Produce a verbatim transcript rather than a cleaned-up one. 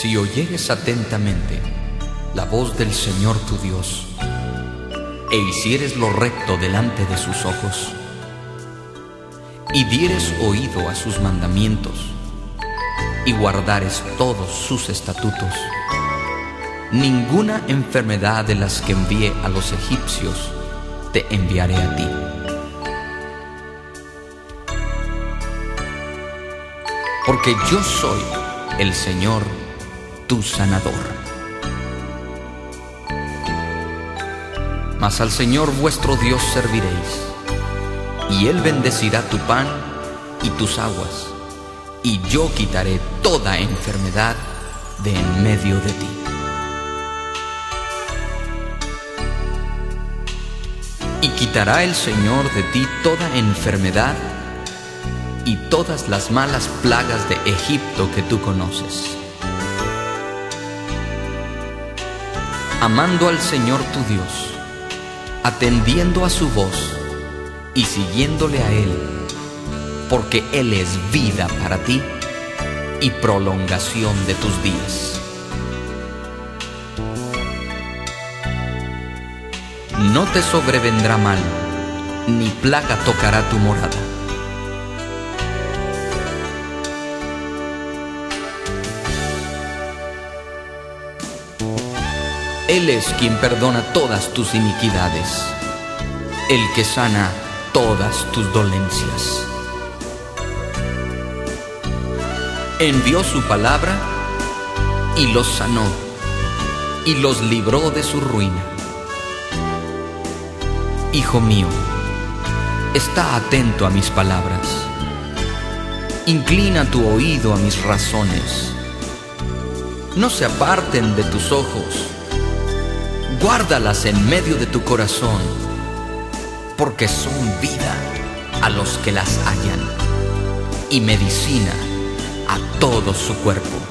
si oyeres atentamente la voz del Señor tu Dios, e hicieres lo recto delante de sus ojos, y dieres oído a sus mandamientos, y guardares todos sus estatutos, ninguna enfermedad de las que envié a los egipcios te enviaré a ti. Porque yo soy el Señor, tu sanador. Mas al Señor vuestro Dios serviréis, y Él bendecirá tu pan y tus aguas, y yo quitaré toda enfermedad de en medio de ti. Y quitará el Señor de ti toda enfermedad y todas las malas plagas de Egipto que tú conoces. Amando al Señor tu Dios, atendiendo a su voz y siguiéndole a Él, porque Él es vida para ti y prolongación de tus días. No te sobrevendrá mal, ni plaga tocará tu morada. Él es quien perdona todas tus iniquidades, el que sana todas tus dolencias. Envió su palabra y los sanó, y los libró de su ruina. Hijo mío, está atento a mis palabras. Inclina tu oído a mis razones. No se aparten de tus ojos. Guárdalas en medio de tu corazón, porque son vida a los que las hallan y medicina a todo su cuerpo.